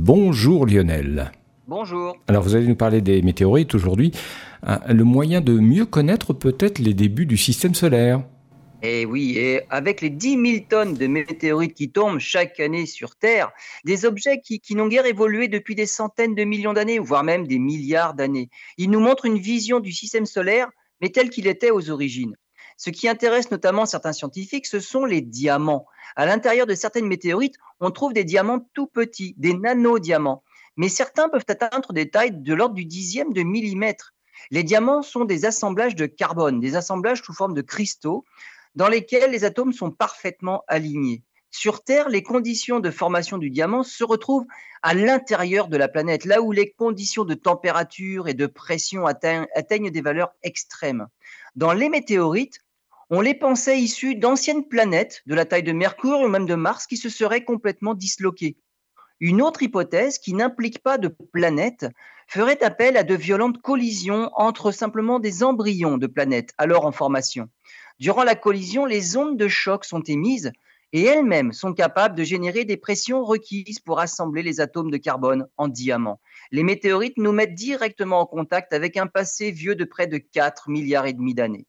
Bonjour Lionel. Bonjour. Alors vous allez nous parler des météorites aujourd'hui. Le moyen de mieux connaître peut-être les débuts du système solaire. Et oui, et avec les 10 000 tonnes de météorites qui tombent chaque année sur Terre, des objets qui n'ont guère évolué depuis des centaines de millions d'années, voire même des milliards d'années. Ils nous montrent une vision du système solaire, mais tel qu'il était aux origines. Ce qui intéresse notamment certains scientifiques, ce sont les diamants. À l'intérieur de certaines météorites, on trouve des diamants tout petits, des nanodiamants. Mais certains peuvent atteindre des tailles de l'ordre du 10e de millimètre. Les diamants sont des assemblages de carbone, des assemblages sous forme de cristaux, dans lesquels les atomes sont parfaitement alignés. Sur Terre, les conditions de formation du diamant se retrouvent à l'intérieur de la planète, là où les conditions de température et de pression atteignent des valeurs extrêmes. Dans les météorites, on les pensait issus d'anciennes planètes de la taille de Mercure ou même de Mars qui se seraient complètement disloquées. Une autre hypothèse qui n'implique pas de planète ferait appel à de violentes collisions entre simplement des embryons de planètes alors en formation. Durant la collision, les ondes de choc sont émises et elles-mêmes sont capables de générer des pressions requises pour assembler les atomes de carbone en diamants. Les météorites nous mettent directement en contact avec un passé vieux de près de 4,5 milliards d'années.